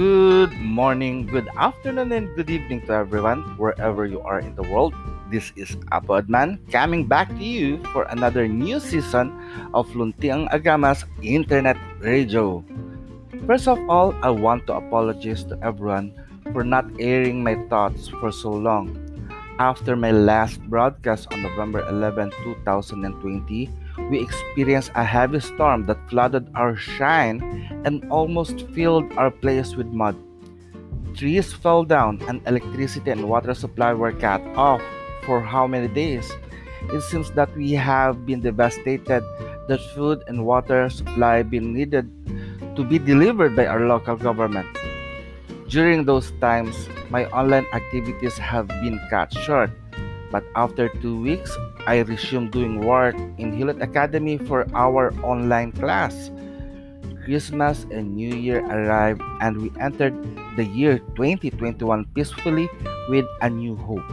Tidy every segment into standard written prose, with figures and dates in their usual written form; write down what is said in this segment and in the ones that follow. Good morning, good afternoon, and good evening to everyone wherever you are in the world. This is Abodman coming back to you for another new season of Luntiang Agama's Internet Radio. First of all, I want to apologize to everyone for not airing my thoughts for so long. After my last broadcast on November 11, 2020, we experienced a heavy storm that flooded our shrine and almost filled our place with mud. Trees fell down and electricity and water supply were cut off for how many days? It seems that we have been devastated, that food and water supply been needed to be delivered by our local government. During those times, my online activities have been cut short. But after 2 weeks, I resumed doing work in Hilot Academy for our online class. Christmas and New Year arrived and we entered the year 2021 peacefully with a new hope.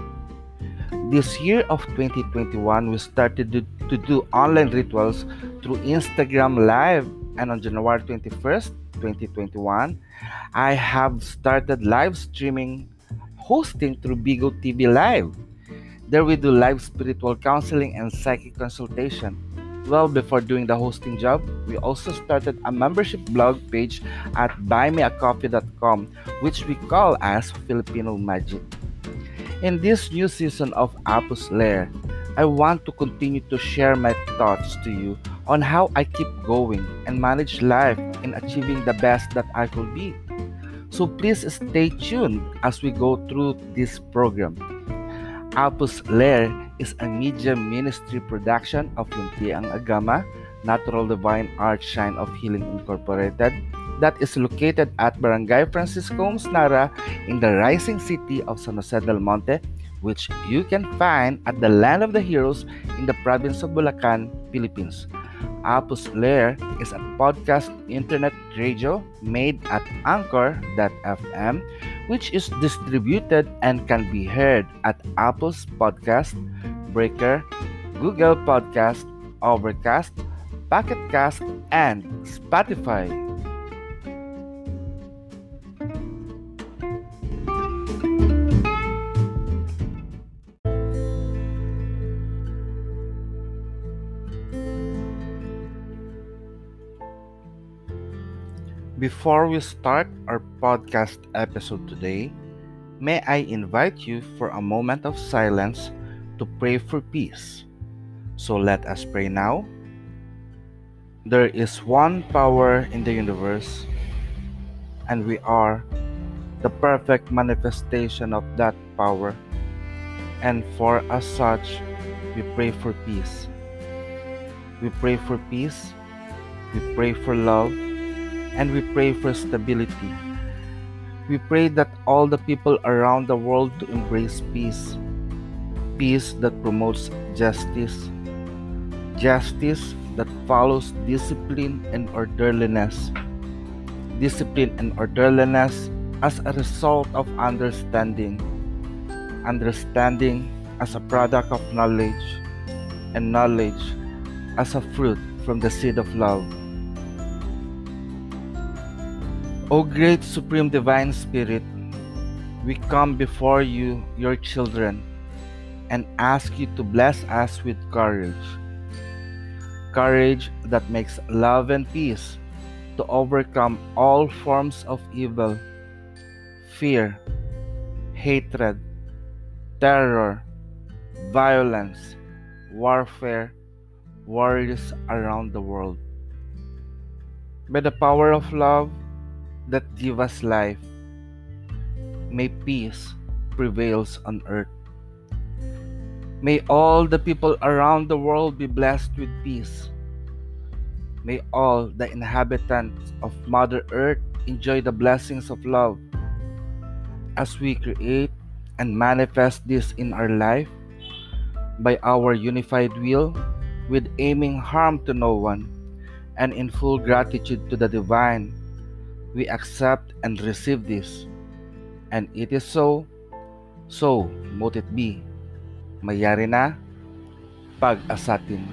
This year of 2021, we started to do online rituals through Instagram Live, and on January 21st, 2021, I have started live streaming hosting through Bigo TV Live. There we do live spiritual counseling and psychic consultation. Well, before doing the hosting job, we also started a membership blog page at buymeacoffee.com, which we call as Filipino Magick. In this new season of Apu's Lair, I want to continue to share my thoughts to you on how I keep going and manage life in achieving the best that I could be. So please stay tuned as we go through this program. Apu's Lair is a media ministry production of Luntiang Agama, Natural Divine Art Shine of Healing Incorporated, that is located at Barangay Francisco Homes, Nara, in the rising city of San Jose del Monte, which you can find at the Land of the Heroes in the province of Bulacan, Philippines. Apu's Lair is a podcast internet radio made at Anchor.fm, which is distributed and can be heard at Apple's Podcast, Breaker, Google Podcast, Overcast, Pocket Cast, and Spotify. Before we start our podcast episode today, may I invite you for a moment of silence to pray for peace. So let us pray now. There is one power in the universe, and we are the perfect manifestation of that power. And for as such, we pray for peace. We pray for peace. We pray for love. And we pray for stability. We pray that all the people around the world to embrace peace. Peace that promotes justice. Justice that follows discipline and orderliness. Discipline and orderliness as a result of understanding. Understanding as a product of knowledge. And knowledge as a fruit from the seed of love. O great Supreme Divine Spirit, we come before you, your children, and ask you to bless us with courage. Courage that makes love and peace to overcome all forms of evil, fear, hatred, terror, violence, warfare, warriors around the world. By the power of love that give us life, may peace prevails on earth. May all the people around the world be blessed with peace. May all the inhabitants of Mother Earth enjoy the blessings of love. As we create and manifest this in our life, by our unified will, with aiming harm to no one, and in full gratitude to the Divine, we accept and receive this, and it is so, so mote it be. Mayari na pag-asatin.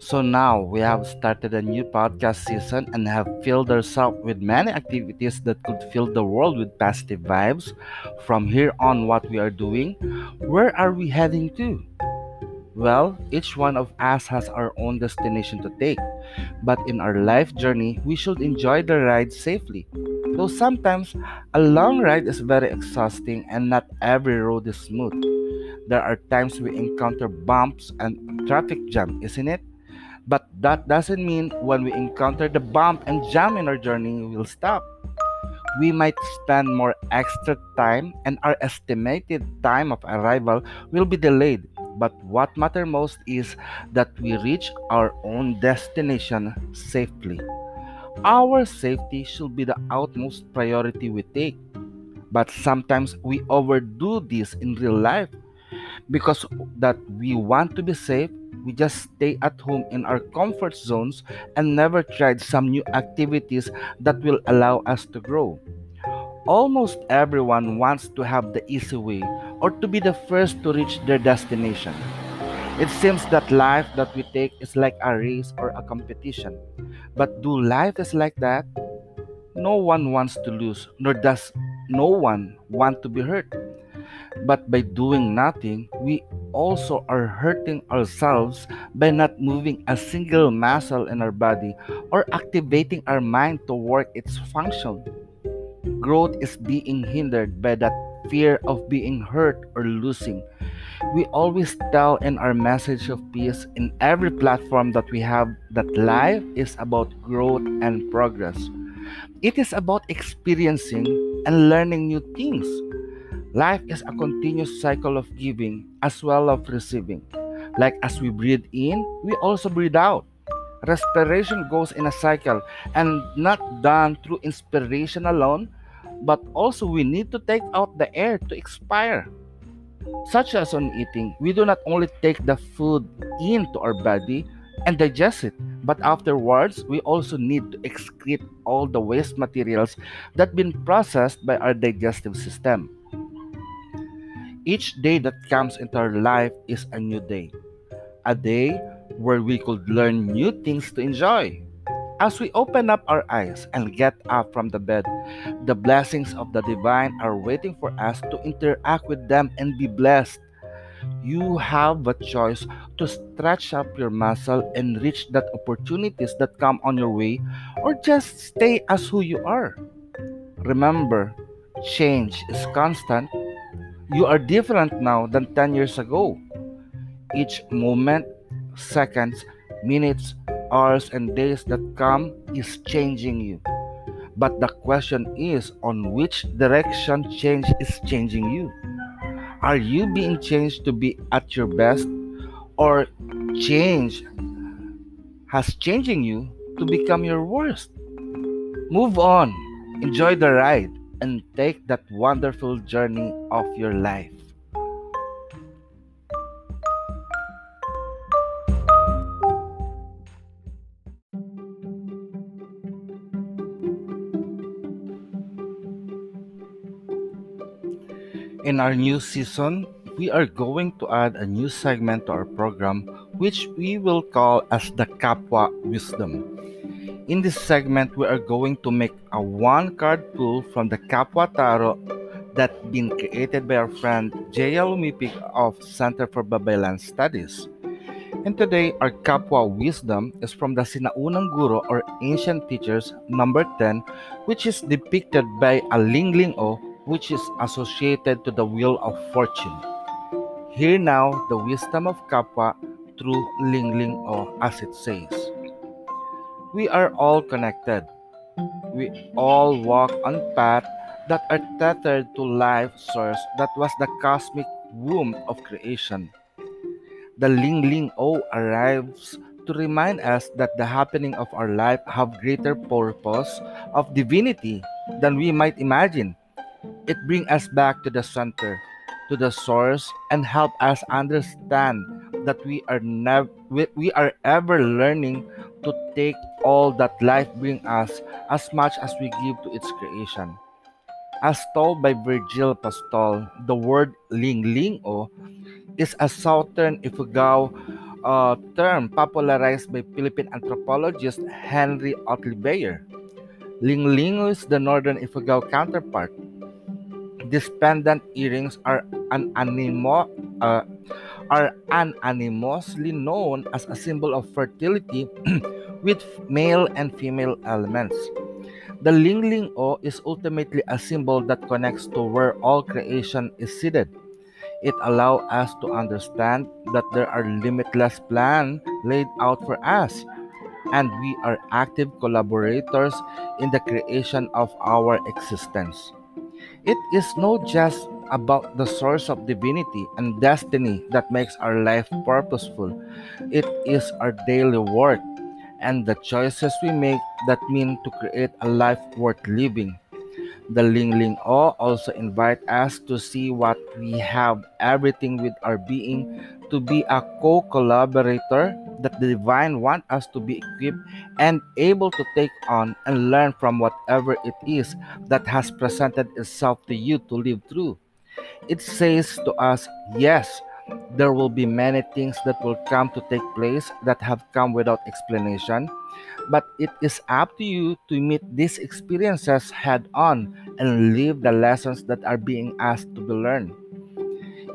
So now we have started a new podcast season and have filled ourselves with many activities that could fill the world with positive vibes. From here on, what we are doing, where are we heading to? Well, each one of us has our own destination to take, but in our life journey, we should enjoy the ride safely. Though sometimes a long ride is very exhausting and not every road is smooth. There are times we encounter bumps and traffic jam, isn't it? But that doesn't mean when we encounter the bump and jam in our journey, we'll stop. We might spend more extra time and our estimated time of arrival will be delayed. But what matters most is that we reach our own destination safely. Our safety should be the utmost priority we take. But sometimes we overdo this in real life. Because that we want to be safe, we just stay at home in our comfort zones and never tried some new activities that will allow us to grow. Almost everyone wants to have the easy way or to be the first to reach their destination. It seems that life that we take is like a race or a competition. But do life is like that? No one wants to lose, nor does no one want to be hurt. But by doing nothing, we also are hurting ourselves by not moving a single muscle in our body or activating our mind to work its function. Growth is being hindered by that fear of being hurt or losing. We always tell in our message of peace in every platform that we have that life is about growth and progress. It is about experiencing and learning new things. Life is a continuous cycle of giving as well as receiving. Like as we breathe in, we also breathe out. Respiration goes in a cycle and not done through inspiration alone, but also we need to take out the air to expire. Such as on eating, we do not only take the food into our body and digest it, but afterwards, we also need to excrete all the waste materials that have been processed by our digestive system. Each day that comes into our life is a new day. A day where we could learn new things to enjoy. As we open up our eyes and get up from the bed, the blessings of the divine are waiting for us to interact with them and be blessed. You have a choice to stretch up your muscle and reach that opportunities that come on your way, or just stay as who you are. Remember, change is constant. You are different now than 10 years ago. Each moment, seconds, minutes, hours, and days that come is changing you. But the question is on which direction change is changing you. Are you being changed to be at your best, or change has changing you to become your worst? Move on, enjoy the ride, and take that wonderful journey of your life. In our new season, we are going to add a new segment to our program, which we will call as the Kapwa Wisdom. In this segment, we are going to make a one-card pull from the Kapwa Tarot that's been created by our friend Jaya Lumipik of Center for Babaylan Studies. And today, our Kapwa Wisdom is from the Sinaunang Guru or Ancient Teachers number 10, which is depicted by a Lingling-O, which is associated to the Wheel of Fortune. Hear now the wisdom of Kapwa through Lingling-O as it says. We are all connected. We all walk on paths that are tethered to life source that was the cosmic womb of creation. The Lingling-O arrives to remind us that the happening of our life have greater purpose of divinity than we might imagine. It brings us back to the center, to the source, and help us understand that we are ever learning to take all that life brings us as much as we give to its creation. As told by Virgil Pastol, the word Lingling-O is a southern Ifugao term popularized by Philippine anthropologist Henry Otley Beyer. Lingling-O is the northern Ifugao counterpart. These pendant earrings are unanimously known as a symbol of fertility with male and female elements. The Lingling-O is ultimately a symbol that connects to where all creation is seated. It allows us to understand that there are limitless plans laid out for us, and we are active collaborators in the creation of our existence. It is not just about the source of divinity and destiny that makes our life purposeful. It is our daily work and the choices we make that mean to create a life worth living. The Lingling-O also invites us to see what we have, everything with our being, to be a co-collaborator that the divine wants us to be equipped and able to take on and learn from whatever it is that has presented itself to you to live through. It says to us, yes, there will be many things that will come to take place that have come without explanation, but it is up to you to meet these experiences head on and live the lessons that are being asked to be learned.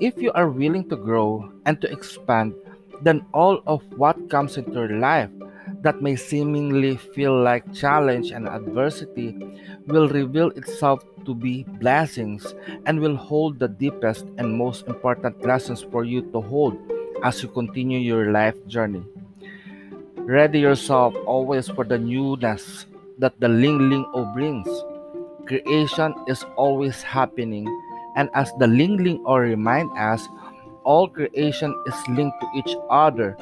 If you are willing to grow and to expand, then all of what comes into your life that may seemingly feel like challenge and adversity will reveal itself to be blessings and will hold the deepest and most important lessons for you to hold as you continue your life journey. Ready yourself always for the newness that the Lingling-O brings. Creation is always happening, and as the Lingling-O reminds us, all creation is linked to each other,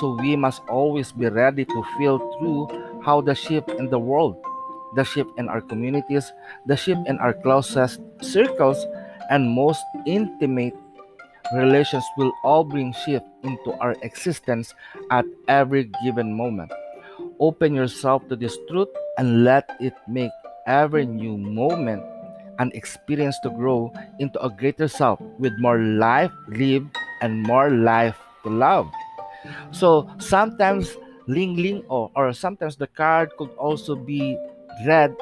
so we must always be ready to feel through how the shift in the world, the shift in our communities, the shift in our closest circles, and most intimate relations will all bring shift into our existence at every given moment. Open yourself to this truth and let it make every new moment an experience to grow into a greater self with more life lived and more life to love. So sometimes Lingling-O or sometimes the card could also be read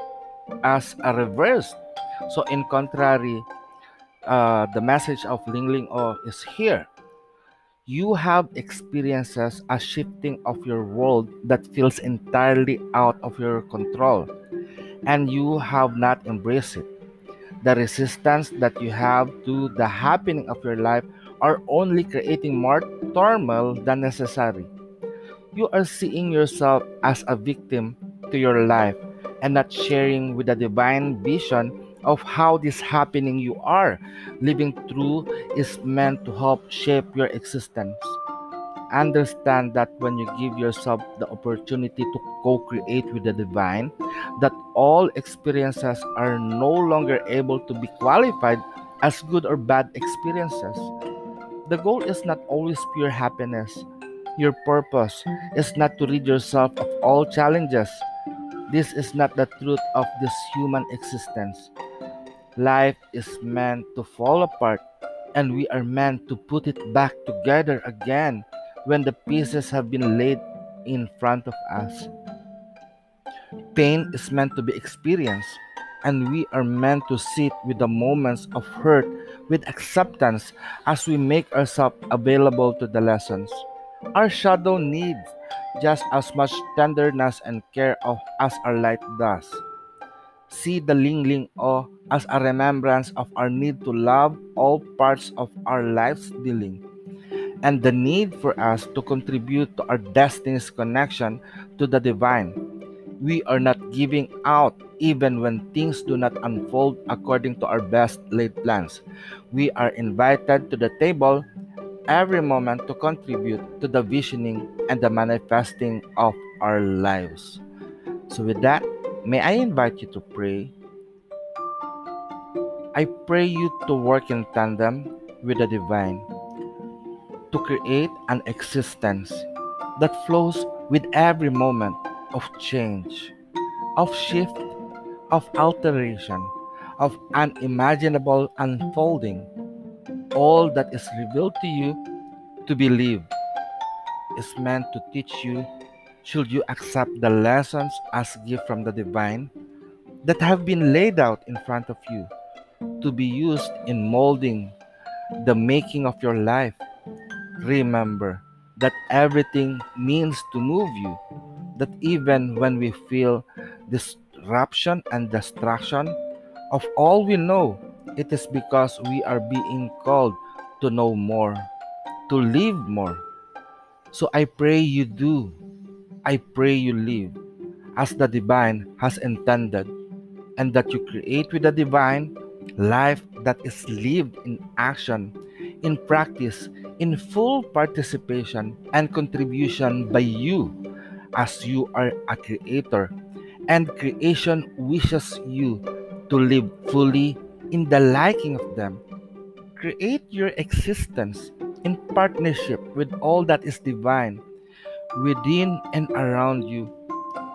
as a reverse. So in contrary, the message of Lingling-O is here. You have experiences a shifting of your world that feels entirely out of your control, and you have not embraced it. The resistance that you have to the happening of your life are only creating more turmoil than necessary. You are seeing yourself as a victim to your life and not sharing with the divine vision of how this happening you are living through is meant to help shape your existence. Understand that when you give yourself the opportunity to co-create with the divine, that all experiences are no longer able to be qualified as good or bad experiences. The goal is not always pure happiness. Your purpose is not to rid yourself of all challenges. This is not the truth of this human existence. Life is meant to fall apart, and we are meant to put it back together again when the pieces have been laid in front of us. Pain is meant to be experienced, and we are meant to sit with the moments of hurt with acceptance as we make ourselves available to the lessons. Our shadow needs just as much tenderness and care as our light does. See the Lingling-O as a remembrance of our need to love all parts of our life's dealing, and the need for us to contribute to our destiny's connection to the divine. We are not giving out even when things do not unfold according to our best laid plans. We are invited to the table every moment to contribute to the visioning and the manifesting of our lives. So with that, may I invite you to pray. I pray you to work in tandem with the divine to create an existence that flows with every moment of change, of shift, of alteration, of unimaginable unfolding. All that is revealed to you to believe, is meant to teach you should you accept the lessons as gift from the divine that have been laid out in front of you to be used in molding the making of your life. Remember that everything means to move you, that even when we feel disruption and destruction of all we know, it is because we are being called to know more, to live more. So I pray you do. I pray you live as the divine has intended, and that you create with the divine life that is lived in action, in practice, in full participation and contribution by you, as you are a creator and creation wishes you to live fully in the liking of them. Create your existence in partnership with all that is divine within and around you,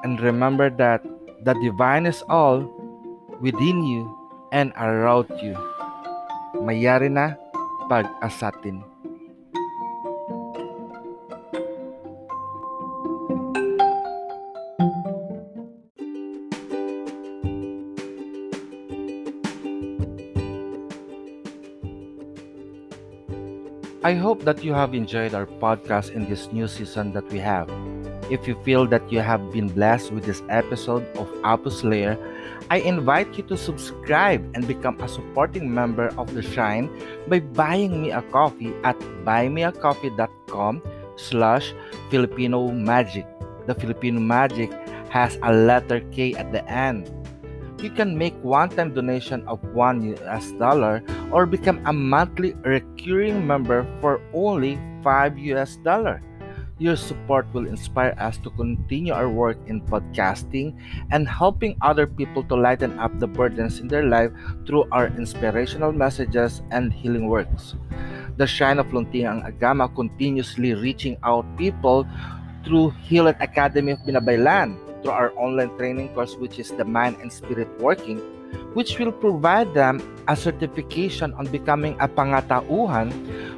and remember that the divine is all within you and around you. Mayari na pag-asatin. I hope that you have enjoyed our podcast in this new season that we have. If you feel that you have been blessed with this episode of Apu's Lair, I invite you to subscribe and become a supporting member of the Shrine by buying me a coffee at buymeacoffee.com/Filipino Magick. The Filipino Magick has a letter K at the end. You can make one-time donation of $1 or become a monthly recurring member for only $5. Your support will inspire us to continue our work in podcasting and helping other people to lighten up the burdens in their life through our inspirational messages and healing works. The Shrine of Luntiang Agama continuously reaching out people through Heal It Academy of Minabailan, through our online training course, which is the Mind and Spirit Working, which will provide them a certification on becoming a pangatauhan,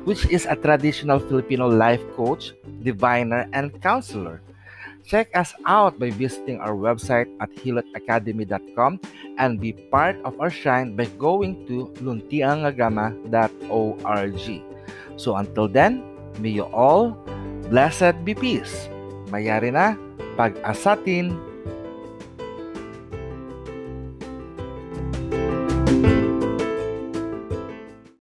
which is a traditional Filipino life coach, diviner, and counselor. Check us out by visiting our website at hilotacademy.com and be part of our shrine by going to luntiangagama.org. So until then, may you all blessed be peace. Mayari na pag-asatin.